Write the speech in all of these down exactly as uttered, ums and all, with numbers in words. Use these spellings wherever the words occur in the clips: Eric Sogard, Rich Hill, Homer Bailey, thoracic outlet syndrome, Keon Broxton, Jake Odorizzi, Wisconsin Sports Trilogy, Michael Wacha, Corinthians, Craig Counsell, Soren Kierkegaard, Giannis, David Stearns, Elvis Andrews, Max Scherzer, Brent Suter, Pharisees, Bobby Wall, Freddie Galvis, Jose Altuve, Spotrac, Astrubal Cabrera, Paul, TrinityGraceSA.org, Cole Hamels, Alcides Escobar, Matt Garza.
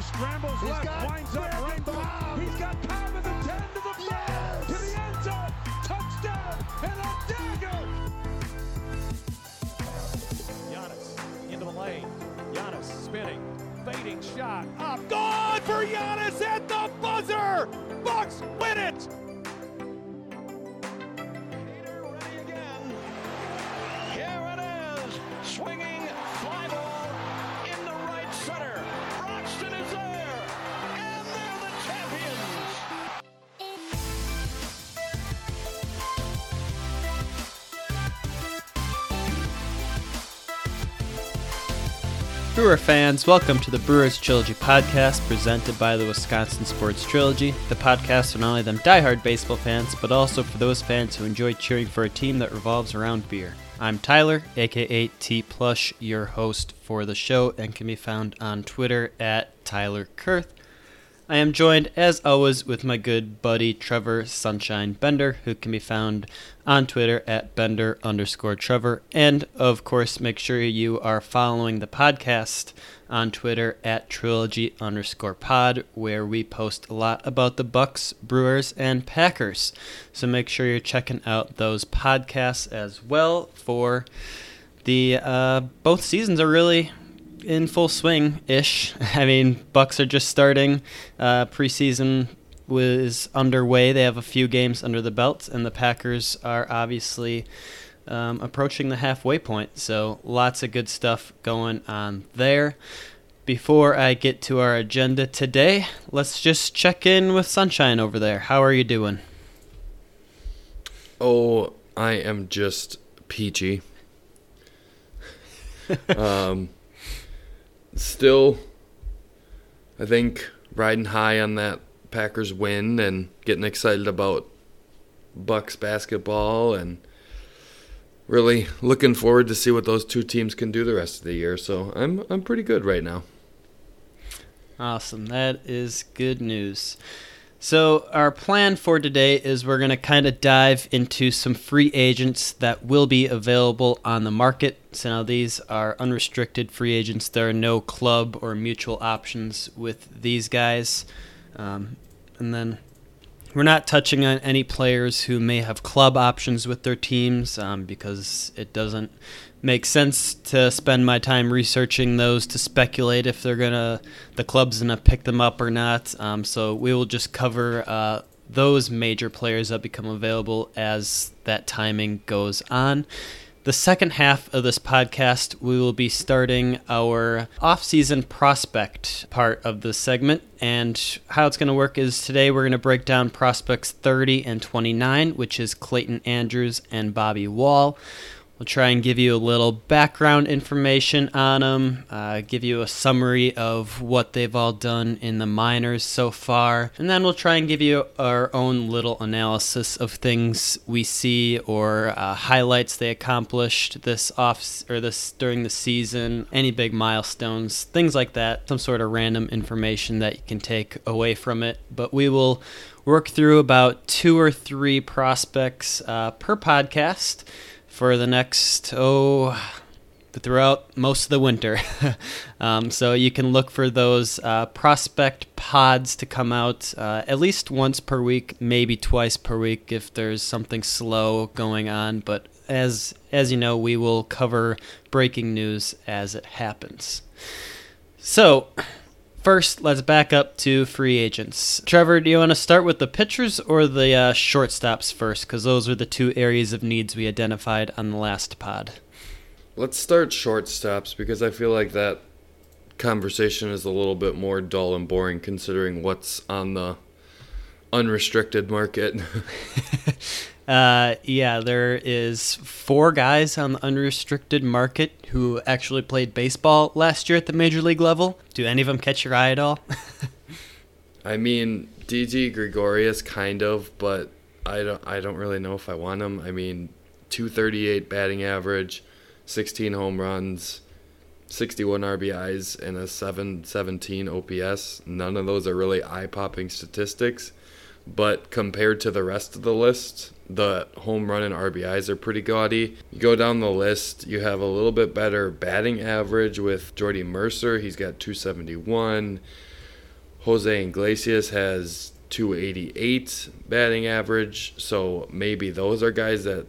Mercer scrambles he's left, winds up right bomb. He's got time at the ten to the five, yes! To the end zone, touchdown, and a dagger! Giannis into the lane, Giannis spinning, fading shot, up, good for Giannis at the buzzer! Bucks win it! Brewer fans, welcome to the Brewers Trilogy podcast presented by the Wisconsin Sports Trilogy. The podcast for not only them diehard baseball fans, but also for those fans who enjoy cheering for a team that revolves around beer. I'm Tyler, aka T Plush, your host for the show, and can be found on Twitter at Tyler Kurth. I am joined, as always, with my good buddy Trevor Sunshine Bender, who can be found on Twitter at Bender underscore Trevor. And, of course, make sure you are following the podcast on Twitter at Trilogy underscore pod, where we post a lot about the Bucks, Brewers, and Packers. So make sure you're checking out those podcasts as well for the uh, both seasons are really in full swing-ish. I mean, Bucks are just starting. Uh, preseason was underway. They have a few games under the belt, and the Packers are obviously um, approaching the halfway point. So lots of good stuff going on there. Before I get to our agenda today, let's just check in with Sunshine over there. How are you doing? Oh, I am just peachy. um... Still, I think, riding high on that Packers win and getting excited about Bucks basketball and really looking forward to see what those two teams can do the rest of the year. So I'm I'm pretty good right now. Awesome. That is good news. So our plan for today is we're going to kind of dive into some free agents that will be available on the market. So now these are unrestricted free agents. There are no club or mutual options with these guys. Um, and then we're not touching on any players who may have club options with their teams um, because it doesn't make sense to spend my time researching those to speculate if they're gonna the club's gonna pick them up or not. Um, so we will just cover uh, those major players that become available as that timing goes on. The second half of this podcast, we will be starting our off-season prospect part of the segment, and how it's going to work is today we're going to break down prospects thirty and twenty-nine, which is Clayton Andrews and Bobby Wall. We'll try and give you a little background information on them, uh, give you a summary of what they've all done in the minors so far, and then we'll try and give you our own little analysis of things we see or uh, highlights they accomplished this off or this during the season, any big milestones, things like that, some sort of random information that you can take away from it. But we will work through about two or three prospects uh, per podcast for the next, oh, throughout most of the winter. um, so you can look for those uh, prospect pods to come out uh, at least once per week, maybe twice per week if there's something slow going on. But as as you know, we will cover breaking news as it happens. So first, let's back up to free agents. Trevor, do you want to start with the pitchers or the uh, shortstops first? Because those are the two areas of needs we identified on the last pod. Let's start shortstops because I feel like that conversation is a little bit more dull and boring considering what's on the unrestricted market. Uh, yeah, there is four guys on the unrestricted market who actually played baseball last year at the major league level. Do any of them catch your eye at all? I mean, Didi Gregorius kind of, but I don't I don't really know if I want him. I mean, two thirty-eight batting average, sixteen home runs, sixty-one R B Is, and a seven seventeen O P S. None of those are really eye-popping statistics, but compared to the rest of the list, the home run and R B Is are pretty gaudy. You go down the list, you have a little bit better batting average with Jordy Mercer. He's got two seventy-one. Jose Iglesias has two eighty-eight batting average, so maybe those are guys that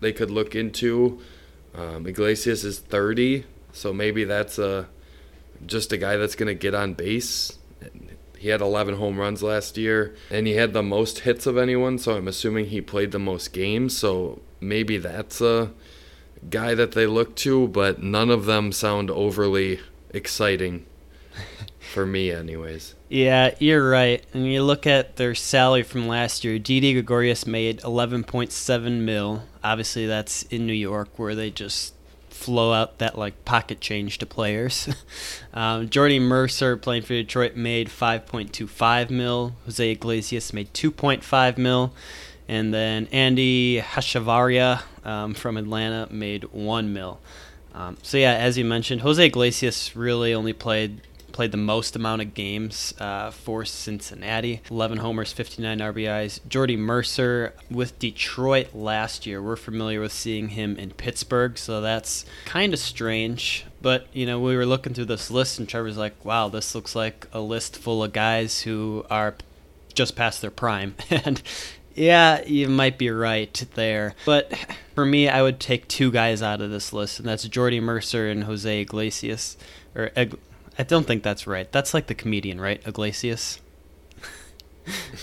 they could look into. Um, Iglesias is thirty, so maybe that's a just a guy that's going to get on base. He had eleven home runs last year, and he had the most hits of anyone, so I'm assuming he played the most games, so maybe that's a guy that they look to, but none of them sound overly exciting for me anyways. Yeah, you're right. And you look at their salary from last year, Didi Gregorius made eleven point seven mil. Obviously, that's in New York where they just flow out that like pocket change to players. um, Jordy Mercer playing for Detroit made five point two five mil. Jose Iglesias made two point five mil. And then Andy Hachavaria um, from Atlanta made one mil. Um, so yeah, as you mentioned, Jose Iglesias really only played played the most amount of games uh, for Cincinnati. eleven homers, fifty-nine R B Is. Jordy Mercer with Detroit last year. We're familiar with seeing him in Pittsburgh, so that's kind of strange. But, you know, we were looking through this list, and Trevor's like, wow, this looks like a list full of guys who are just past their prime. And yeah, you might be right there. But for me, I would take two guys out of this list, and that's Jordy Mercer and Jose Iglesias. Or I don't think that's right. That's like the comedian, right? Iglesias?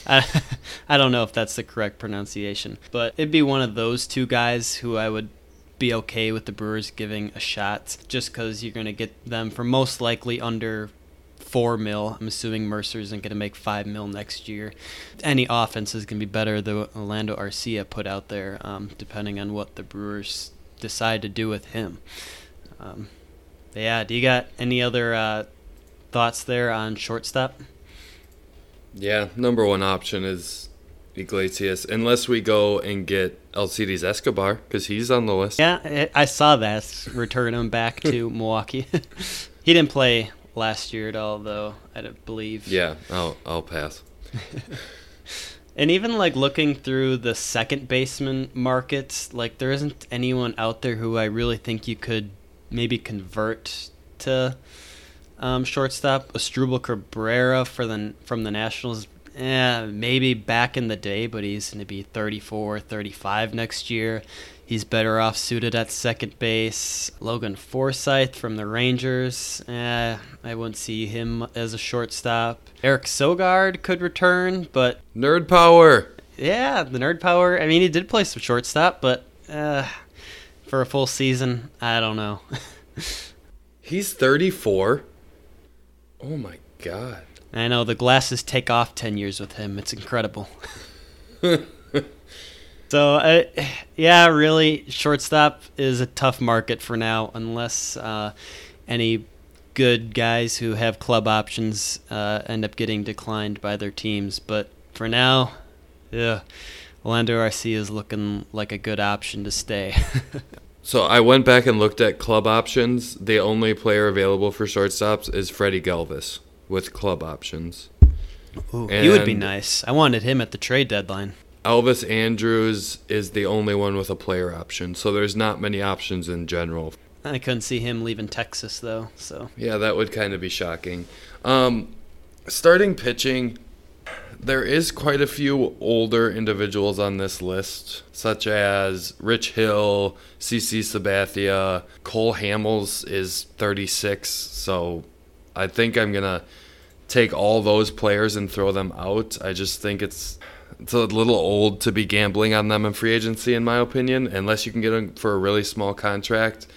I, I don't know if that's the correct pronunciation. But it'd be one of those two guys who I would be okay with the Brewers giving a shot, just because you're going to get them for most likely under four mil. I'm assuming Mercer isn't going to make five mil next year. Any offense is going to be better than Orlando Arcia put out there, um, depending on what the Brewers decide to do with him. Um, yeah, do you got any other uh, thoughts there on shortstop? Yeah, number one option is Iglesias, unless we go and get Alcides Escobar, because he's on the list. Yeah, I saw that. Return him back to Milwaukee. He didn't play last year at all, though, I believe. Yeah, I'll I'll pass. And even like looking through the second baseman markets, like there isn't anyone out there who I really think you could maybe convert to um, shortstop. Astrubal Cabrera for the from the Nationals, eh, maybe back in the day, but he's going to be thirty-four, thirty-five next year. He's better off suited at second base. Logan Forsythe from the Rangers. Eh, I wouldn't see him as a shortstop. Eric Sogard could return, but... Nerd power! Yeah, the nerd power. I mean, he did play some shortstop, but uh, for a full season, I don't know. He's thirty-four? Oh my God. I know, the glasses take off ten years with him. It's incredible. So, I, yeah, really, shortstop is a tough market for now, unless uh, any good guys who have club options uh, end up getting declined by their teams. But for now, yeah, Orlando Arcia is looking like a good option to stay. So I went back and looked at club options. The only player available for shortstops is Freddie Galvis with club options. Ooh, he would be nice. I wanted him at the trade deadline. Elvis Andrews is the only one with a player option, so there's not many options in general. I couldn't see him leaving Texas, though. So yeah, that would kind of be shocking. Um, starting pitching, there is quite a few older individuals on this list, such as Rich Hill, C C. Sabathia. Cole Hamels is thirty-six, so I think I'm going to take all those players and throw them out. I just think it's... It's a little old to be gambling on them in free agency, in my opinion, unless you can get them for a really small contract.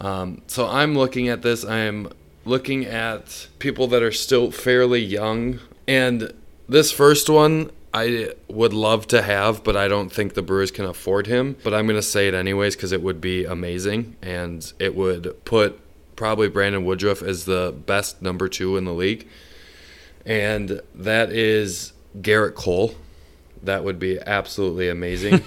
Um, so I'm looking at this. I'm looking at people that are still fairly young. And this first one I would love to have, but I don't think the Brewers can afford him. But I'm going to say it anyways because it would be amazing, and it would put probably Brandon Woodruff as the best number two in the league. And that is Garrett Cole. That would be absolutely amazing.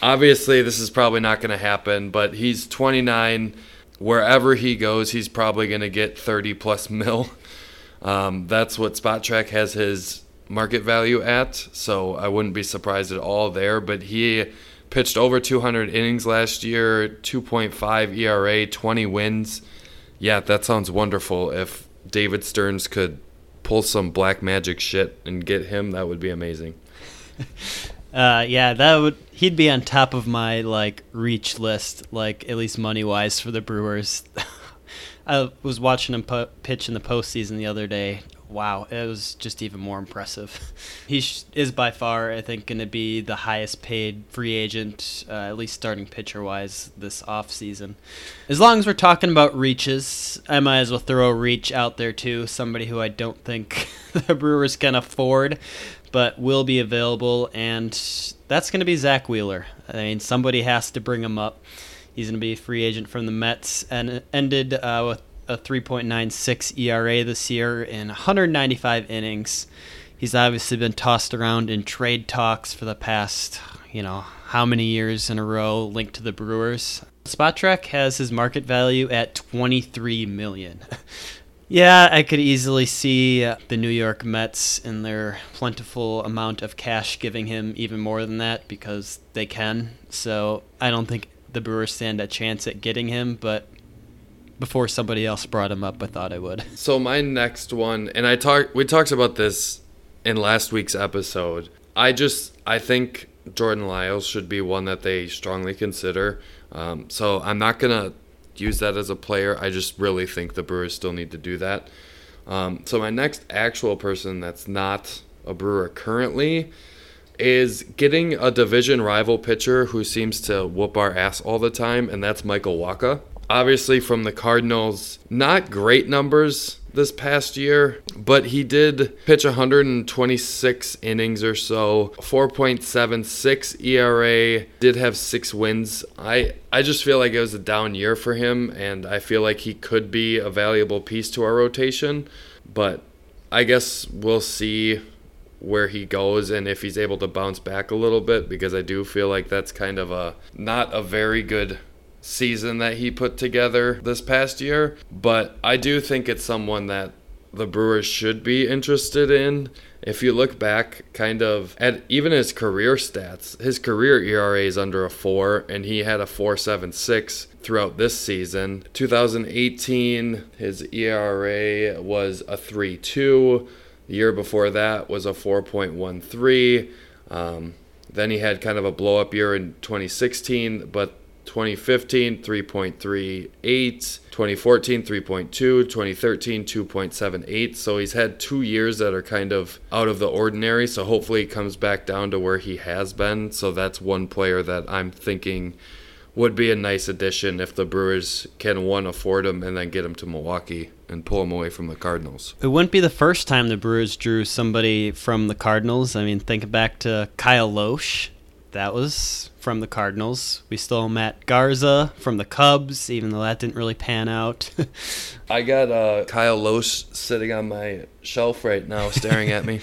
Obviously, this is probably not going to happen, but he's twenty-nine. Wherever he goes, he's probably going to get thirty plus mil. Um, that's what SpotTrack has his market value at, so I wouldn't be surprised at all there. But he pitched over two hundred innings last year, two point five E R A, twenty wins. Yeah, that sounds wonderful if David Stearns could pull some black magic shit and get him, that would be amazing. Uh, yeah, that would he'd be on top of my like reach list, like at least money wise for the Brewers. I was watching him p- pitch in the postseason the other day. Wow, it was just even more impressive. He sh- is by far, I think, going to be the highest paid free agent, uh, at least starting pitcher-wise, this offseason. As long as we're talking about reaches, I might as well throw a reach out there, too. Somebody who I don't think the Brewers can afford, but will be available, and that's going to be Zach Wheeler. I mean, somebody has to bring him up. He's going to be a free agent from the Mets, and ended uh, with a three point nine six E R A this year in one hundred ninety-five innings. He's obviously been tossed around in trade talks for the past, you know, how many years in a row linked to the Brewers. Spotrac has his market value at twenty-three million dollars. Yeah, I could easily see the New York Mets in their plentiful amount of cash giving him even more than that because they can. So I don't think the Brewers stand a chance at getting him, but before somebody else brought him up, I thought I would. So my next one, and I talked, we talked about this in last week's episode. I just, I think Jordan Lyles should be one that they strongly consider. Um, so I'm not gonna use that as a player. I just really think the Brewers still need to do that. Um, so my next actual person that's not a Brewer currently is getting a division rival pitcher who seems to whoop our ass all the time, and that's Michael Wacha. Obviously from the Cardinals, not great numbers this past year, but he did pitch one hundred twenty-six innings or so, four point seven six E R A, did have six wins. I, I just feel like it was a down year for him, and I feel like he could be a valuable piece to our rotation, but I guess we'll see where he goes and if he's able to bounce back a little bit, because I do feel like that's kind of a not a very good season that he put together this past year. But I do think it's someone that the Brewers should be interested in. If you look back kind of at even his career stats, his career E R A is under a four, and he had a four point seven six throughout this season. twenty eighteen, his E R A was a three point two. The year before that was a four point one three. Um, then he had kind of a blow-up year in twenty sixteen, but twenty fifteen, three point three eight. twenty fourteen, three point two. twenty thirteen, two point seven eight. So he's had two years that are kind of out of the ordinary, so hopefully he comes back down to where he has been. So that's one player that I'm thinking would be a nice addition if the Brewers can, one, afford him and then get him to Milwaukee and pull him away from the Cardinals. It wouldn't be the first time the Brewers drew somebody from the Cardinals. I mean, think back to Kyle Lohse. That was from the Cardinals. We stole Matt Garza from the Cubs, even though that didn't really pan out. I got uh, Kyle Lohse sitting on my shelf right now staring at me.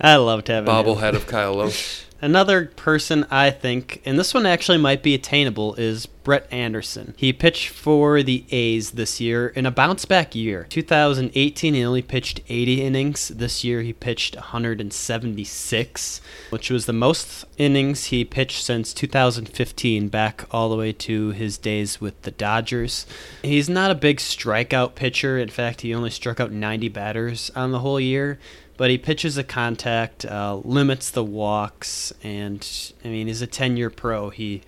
I loved having bobblehead of Kyle Lohse. Another person I think, and this one actually might be attainable, is Brett Anderson. He pitched for the A's this year in a bounce-back year. twenty eighteen, he only pitched eighty innings. This year, he pitched one hundred seventy-six, which was the most innings he pitched since two thousand fifteen, back all the way to his days with the Dodgers. He's not a big strikeout pitcher. In fact, he only struck out ninety batters on the whole year. But he pitches a contact, uh, limits the walks, and, I mean, he's a ten-year pro. He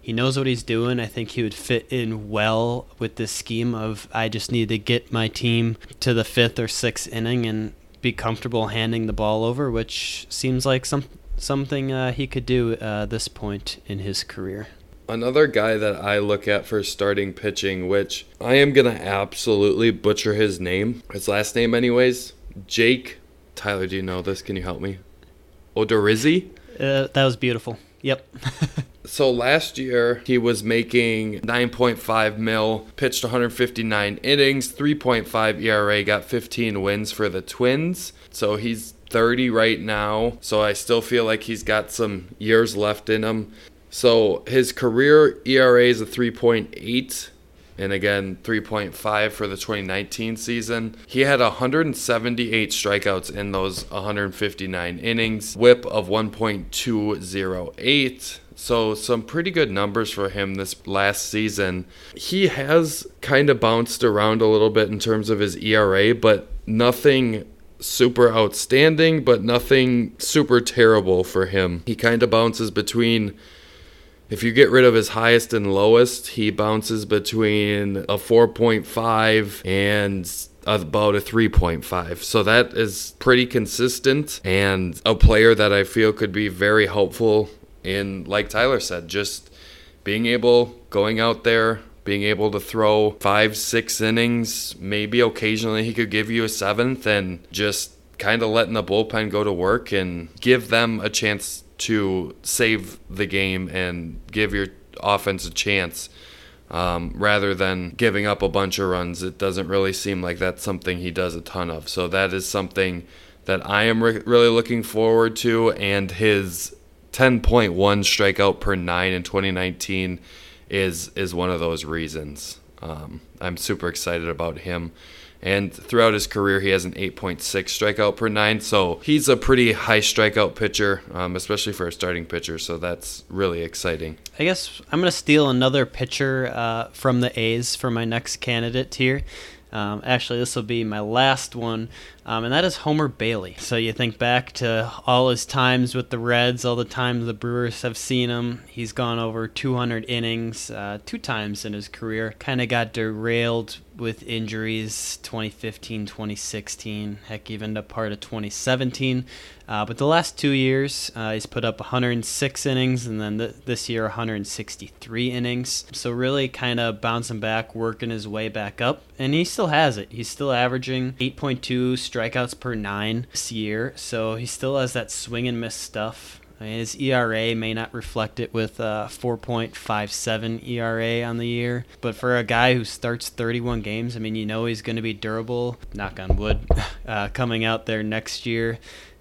he knows what he's doing. I think he would fit in well with this scheme of I just need to get my team to the fifth or sixth inning and be comfortable handing the ball over, which seems like some something uh, he could do at uh, this point in his career. Another guy that I look at for starting pitching, which I am going to absolutely butcher his name, his last name anyways, Jake. Tyler, do you know this? Can you help me? Odorizzi? Uh, that was beautiful. Yep. So last year, he was making nine point five mil, pitched one hundred fifty-nine innings, three point five E R A, got fifteen wins for the Twins. So he's thirty right now. So I still feel like he's got some years left in him. So his career E R A is a three point eight. And again, three point five for the twenty nineteen season. He had one hundred seventy-eight strikeouts in those one hundred fifty-nine innings, whip of one point two oh eight. So some pretty good numbers for him this last season. He has kind of bounced around a little bit in terms of his E R A, but nothing super outstanding, but nothing super terrible for him. He kind of bounces between, if you get rid of his highest and lowest, he bounces between a four point five and about a three point five. So that is pretty consistent and a player that I feel could be very helpful in, like Tyler said, just being able, going out there, being able to throw five, six innings, maybe occasionally he could give you a seventh, and just kind of letting the bullpen go to work and give them a chance to save the game and give your offense a chance. Um, rather than giving up a bunch of runs, it doesn't really seem like that's something he does a ton of. So that is something that I am re- really looking forward to. And his ten point one strikeout per nine in twenty nineteen is is one of those reasons. Um, I'm super excited about him. And throughout his career, he has an eight point six strikeout per nine. So he's a pretty high strikeout pitcher, um, especially for a starting pitcher. So that's really exciting. I guess I'm going to steal another pitcher uh, from the A's for my next candidate here. Um, actually, this will be my last one, um, and that is Homer Bailey. So you think back to all his times with the Reds, all the times the Brewers have seen him. He's gone over two hundred innings uh, two times in his career. Kind of got derailed with injuries twenty fifteen, twenty sixteen, heck, even a part of twenty seventeen. Uh, but the last two years, uh, he's put up one hundred six innings, and then th- this year, one hundred sixty-three innings. So really kind of bouncing back, working his way back up, and he still has it. He's still averaging eight point two strikeouts per nine this year, so he still has that swing and miss stuff. I mean, his E R A may not reflect it with a four point five seven E R A on the year, but for a guy who starts thirty-one games, I mean, you know he's going to be durable, knock on wood, uh, coming out there next year.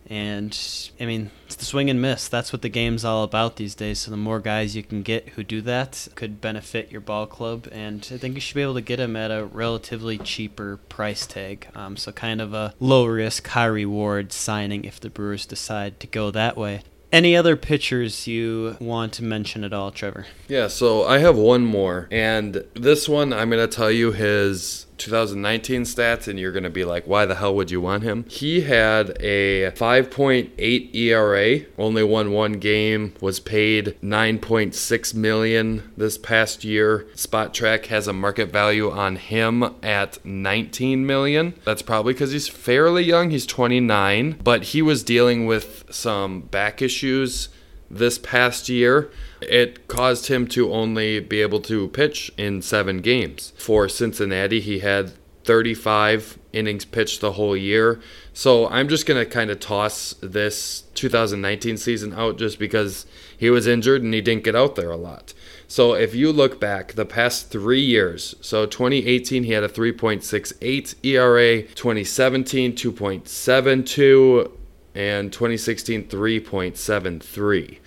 And, I mean, it's the swing and miss. That's what the game's all about these days. So the more guys you can get who do that could benefit your ball club. And I think you should be able to get him at a relatively cheaper price tag. Um, so kind of a low-risk, high-reward signing if the Brewers decide to go that way. Any other pitchers you want to mention at all, Trevor? Yeah, so I have one more. And this one, I'm going to tell you his two thousand nineteen stats, and you're going to be like, why the hell would you want him? He had a five point eight E R A, only won one game, was paid nine point six million dollars this past year. Spot Track has a market value on him at nineteen million dollars. That's probably because he's fairly young. He's twenty-nine, but he was dealing with some back issues this past year. It caused him to only be able to pitch in seven games. For Cincinnati, he had thirty-five innings pitched the whole year. So I'm just going to kind of toss this two thousand nineteen season out just because he was injured and he didn't get out there a lot. So if you look back the past three years, so twenty eighteen, he had a three point six eight E R A, twenty seventeen, two point seven two, and twenty sixteen, three point seven three.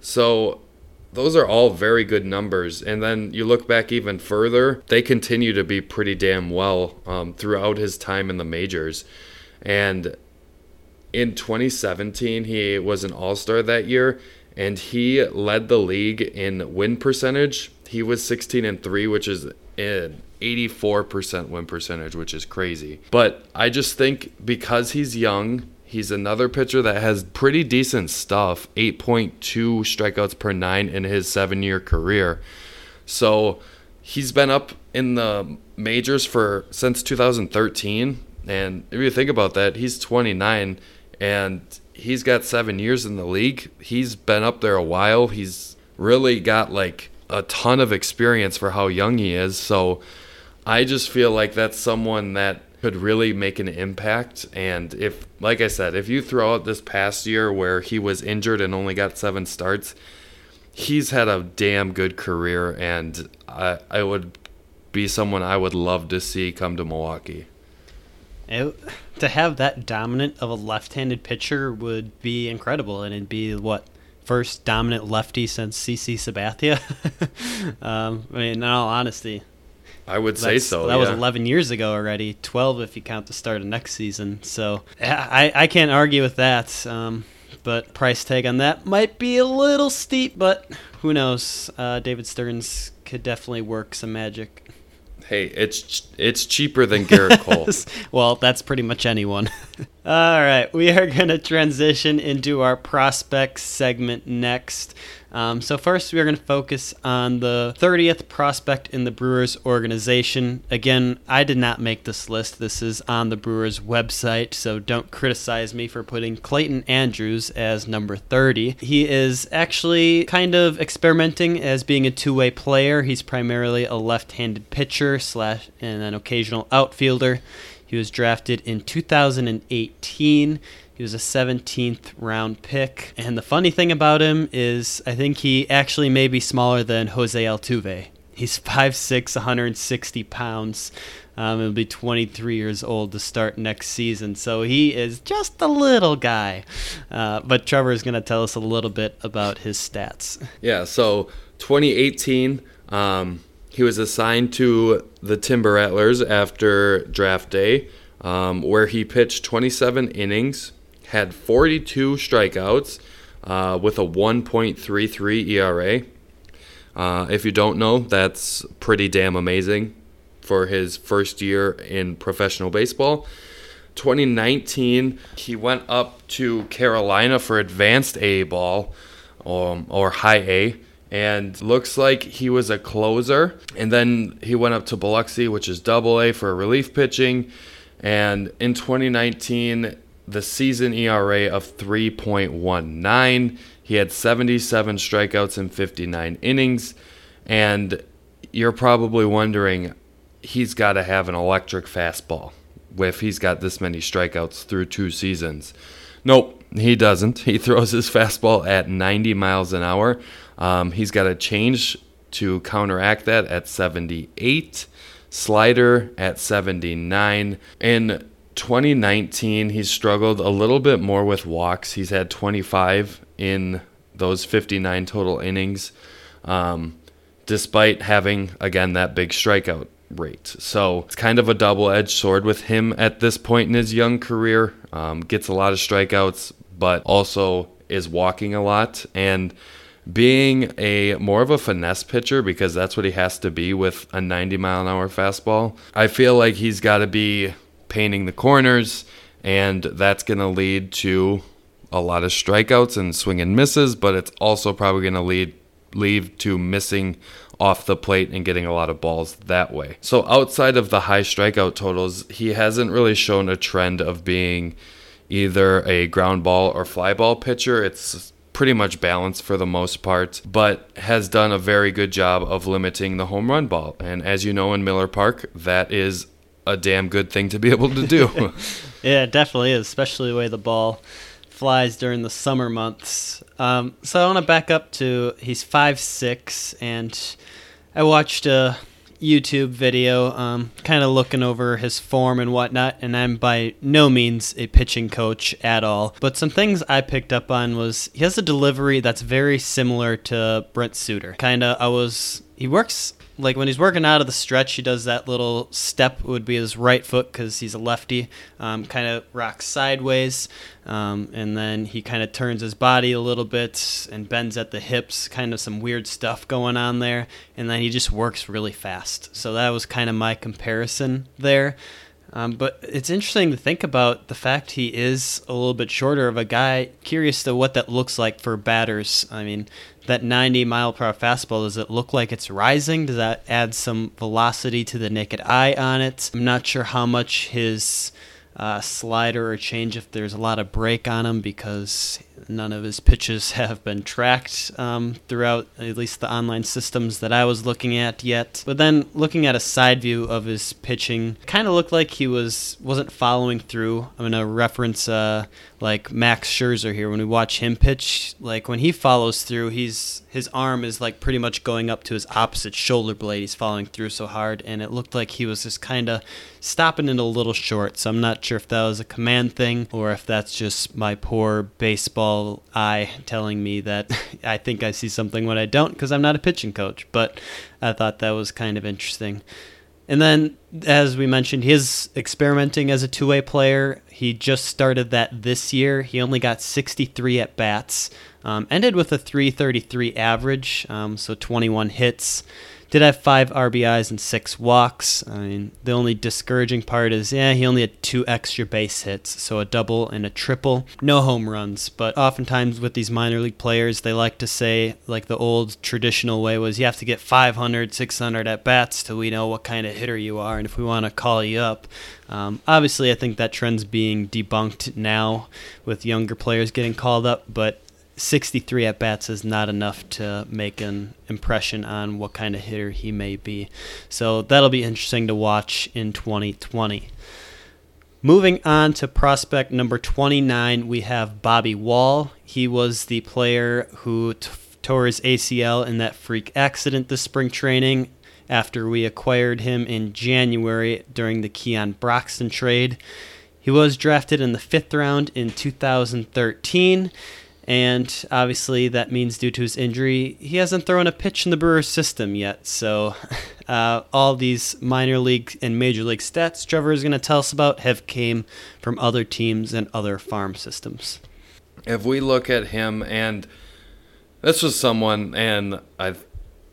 So those are all very good numbers. And then you look back even further, they continue to be pretty damn well um, throughout his time in the majors. And in twenty seventeen, he was an all-star that year, and he led the league in win percentage. He was sixteen and three, which is an eighty-four percent win percentage, which is crazy. But I just think because he's young, he's another pitcher that has pretty decent stuff, eight point two strikeouts per nine in his seven-year career. So he's been up in the majors for since two thousand thirteen. And if you think about that, he's twenty-nine, and he's got seven years in the league. He's been up there a while. He's really got like a ton of experience for how young he is. So I just feel like that's someone that could really make an impact. And if, like I said, if you throw out this past year where he was injured and only got seven starts, he's had a damn good career, and I, I would be someone I would love to see come to Milwaukee. It, to have that dominant of a left-handed pitcher would be incredible, and it'd be what? First dominant lefty since C C. Sabathia? um, I mean, in all honesty, I would say That's, so. That yeah. was eleven years ago already, twelve if you count the start of next season. So I, I can't argue with that, um, but price tag on that might be a little steep, but who knows? Uh, David Stearns could definitely work some magic. Hey, it's it's cheaper than Garrett Cole. Well, that's pretty much anyone. All right, we are going to transition into our prospect segment next. Um, so first, we are going to focus on the thirtieth prospect in the Brewers organization. Again, I did not make this list. This is on the Brewers website, so don't criticize me for putting Clayton Andrews as number thirty. He is actually kind of experimenting as being a two-way player. He's primarily a left-handed pitcher slash and an occasional outfielder. He was drafted in two thousand eighteen. He was a seventeenth round pick. And the funny thing about him is I think he actually may be smaller than Jose Altuve. He's five foot six, one hundred sixty pounds. Um, he'll be twenty-three years old to start next season. So he is just a little guy. Uh, but Trevor is going to tell us a little bit about his stats. Yeah, so twenty eighteen, um, he was assigned to the Timber Rattlers after draft day, um, where he pitched twenty-seven innings, had forty-two strikeouts uh, with a one point three three E R A. Uh, if you don't know, that's pretty damn amazing for his first year in professional baseball. twenty nineteen, he went up to Carolina for advanced A ball um, or high A, and looks like he was a closer. And then he went up to Biloxi, which is double A, for relief pitching. And in twenty nineteen, the season E R A of three point one nine. He had seventy-seven strikeouts in fifty-nine innings. And you're probably wondering, he's got to have an electric fastball if he's got this many strikeouts through two seasons. Nope, he doesn't. He throws his fastball at ninety miles an hour. Um, he's got a change to counteract that at seventy-eight, slider at seventy-nine. In twenty nineteen, he's struggled a little bit more with walks. He's had twenty-five in those fifty-nine total innings, um, despite having, again, that big strikeout rate. So it's kind of a double-edged sword with him at this point in his young career. Um, gets a lot of strikeouts, but also is walking a lot. And being a more of a finesse pitcher, because that's what he has to be with a ninety-mile-an-hour fastball, I feel like he's got to be painting the corners, and that's going to lead to a lot of strikeouts and swing and misses, but it's also probably going to lead lead to missing off the plate and getting a lot of balls that way. So outside of the high strikeout totals, he hasn't really shown a trend of being either a ground ball or fly ball pitcher. It's pretty much balanced for the most part, but has done a very good job of limiting the home run ball. And as you know, in Miller Park, that is a damn good thing to be able to do. Yeah, it definitely is, especially the way the ball flies during the summer months. Um, so I want to back up to, he's five foot six, and I watched a YouTube video um, kind of looking over his form and whatnot, and I'm by no means a pitching coach at all. But some things I picked up on was he has a delivery that's very similar to Brent Suter. Kind of, I was, he works, like when he's working out of the stretch, he does that little step, would be his right foot because he's a lefty, um, kind of rocks sideways, um, and then he kind of turns his body a little bit and bends at the hips, kind of some weird stuff going on there, and then he just works really fast. So that was kind of my comparison there. Um, but it's interesting to think about the fact he is a little bit shorter of a guy. Curious to what that looks like for batters. I mean, that ninety mile per hour fastball, does it look like it's rising? Does that add some velocity to the naked eye on it? I'm not sure how much his uh, slider or change, if there's a lot of break on him, because none of his pitches have been tracked um, throughout at least the online systems that I was looking at yet. But then looking at a side view of his pitching, kind of looked like he was, wasn't following through. I'm going to reference uh, like Max Scherzer here. When we watch him pitch, like when he follows through, he's his arm is like pretty much going up to his opposite shoulder blade. He's following through so hard, and it looked like he was just kind of stopping it a little short. So I'm not sure if that was a command thing or if that's just my poor baseball eye telling me that I think I see something when I don't, because I'm not a pitching coach. But I thought that was kind of interesting. And then, as we mentioned, he is experimenting as a two-way player. He just started that this year. He only got sixty-three at-bats, um, ended with a three thirty-three average, um, so twenty-one hits, Did have five R B Is and six walks. I mean, the only discouraging part is, yeah, he only had two extra base hits, so a double and a triple. No home runs, but oftentimes with these minor league players, they like to say, like the old traditional way was, you have to get five hundred, six hundred at-bats till we know what kind of hitter you are and if we want to call you up. Um, obviously, I think that trend's being debunked now with younger players getting called up, but sixty-three at-bats is not enough to make an impression on what kind of hitter he may be. So that'll be interesting to watch in twenty twenty. Moving on to prospect number twenty-nine, we have Bobby Wall. He was the player who t- tore his A C L in that freak accident this spring training after we acquired him in January during the Keon Broxton trade. He was drafted in the fifth round in two thousand thirteen. And obviously that means due to his injury, he hasn't thrown a pitch in the Brewers system yet. So uh, all these minor league and major league stats Trevor is going to tell us about have came from other teams and other farm systems. If we look at him, and this was someone, and I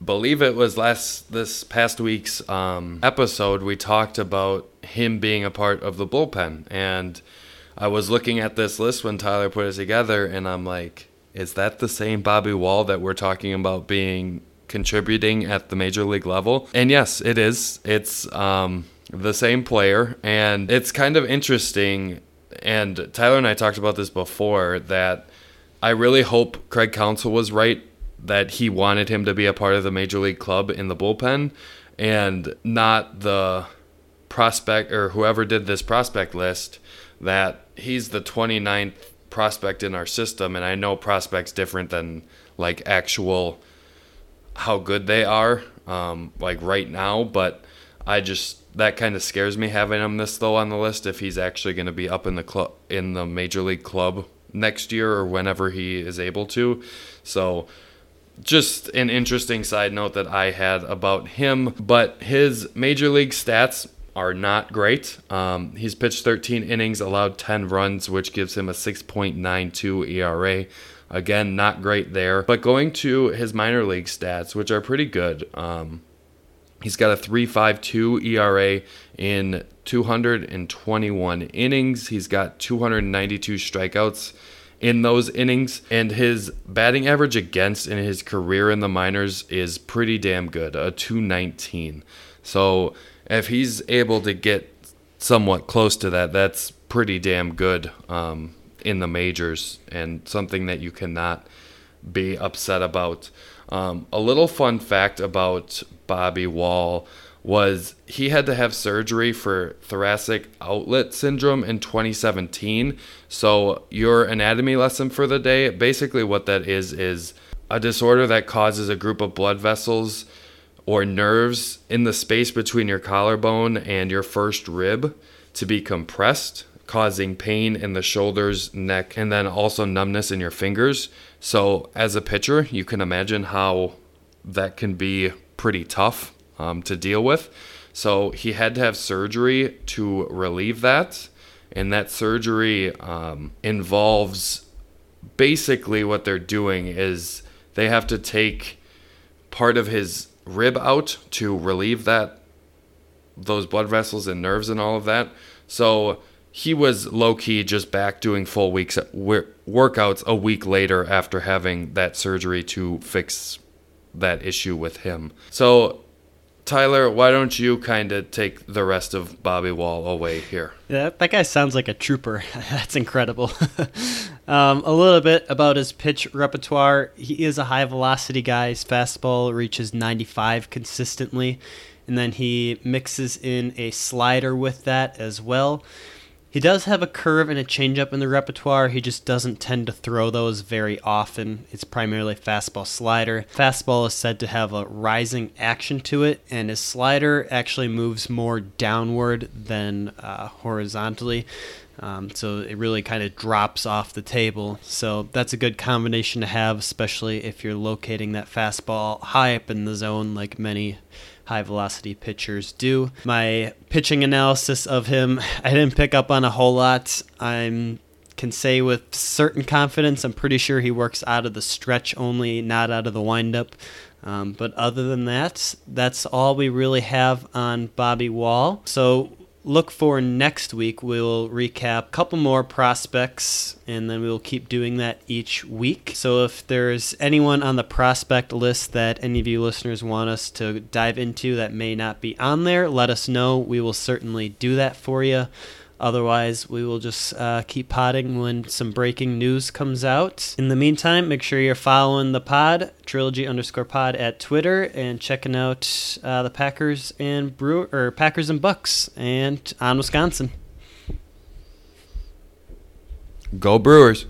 believe it was last this past week's um, episode, we talked about him being a part of the bullpen, and I was looking at this list when Tyler put it together, and I'm like, is that the same Bobby Wall that we're talking about being contributing at the major league level? And yes, it is. It's um, the same player, and it's kind of interesting. And Tyler and I talked about this before, that I really hope Craig Counsell was right, that he wanted him to be a part of the major league club in the bullpen and not the prospect or whoever did this prospect list, that he's the twenty-ninth prospect in our system. And I know prospects different than like actual how good they are um, like right now, but I just, that kind of scares me having him this low on the list if he's actually going to be up in the club, in the major league club next year or whenever he is able to. So just an interesting side note that I had about him, but his major league stats are not great. Um, he's pitched thirteen innings, allowed ten runs, which gives him a six point nine two E R A. Again, not great there. But going to his minor league stats, which are pretty good, um, he's got a three point five two E R A in two hundred twenty-one innings. He's got two hundred ninety-two strikeouts in those innings, and his batting average against in his career in the minors is pretty damn good, a two nineteen. So if he's able to get somewhat close to that, that's pretty damn good um, in the majors, and something that you cannot be upset about. Um, a little fun fact about Bobby Wall was he had to have surgery for thoracic outlet syndrome in twenty seventeen. So your anatomy lesson for the day, basically what that is, is a disorder that causes a group of blood vessels or nerves in the space between your collarbone and your first rib to be compressed, causing pain in the shoulders, neck, and then also numbness in your fingers. So as a pitcher, you can imagine how that can be pretty tough um, to deal with. So he had to have surgery to relieve that. And that surgery um, involves basically what they're doing is they have to take part of his rib out to relieve that, those blood vessels and nerves and all of that. So he was low-key just back doing full weeks workouts a week later after having that surgery to fix that issue with him. So Tyler, why don't you kind of take the rest of Bobby Wall away here? Yeah, that guy sounds like a trooper. That's incredible. Um, a little bit about his pitch repertoire. He is a high-velocity guy. His fastball reaches ninety-five consistently, and then he mixes in a slider with that as well. He does have a curve and a changeup in the repertoire. He just doesn't tend to throw those very often. It's primarily fastball slider. Fastball is said to have a rising action to it, and his slider actually moves more downward than uh, horizontally. Um, so it really kind of drops off the table. So that's a good combination to have, especially if you're locating that fastball high up in the zone like many high-velocity pitchers do. My pitching analysis of him, I didn't pick up on a whole lot. I can say with certain confidence, I'm pretty sure he works out of the stretch only, not out of the windup. Um, but other than that, that's all we really have on Bobby Wall. So look for next week. We'll recap a couple more prospects, and then we'll keep doing that each week. So if there's anyone on the prospect list that any of you listeners want us to dive into that may not be on there, let us know. We will certainly do that for you. Otherwise, we will just uh, keep podding when some breaking news comes out. In the meantime, make sure you're following the pod, Trilogy underscore pod at Twitter, and checking out uh, the Packers and Brewer, or Packers and Bucks, and on Wisconsin. Go Brewers.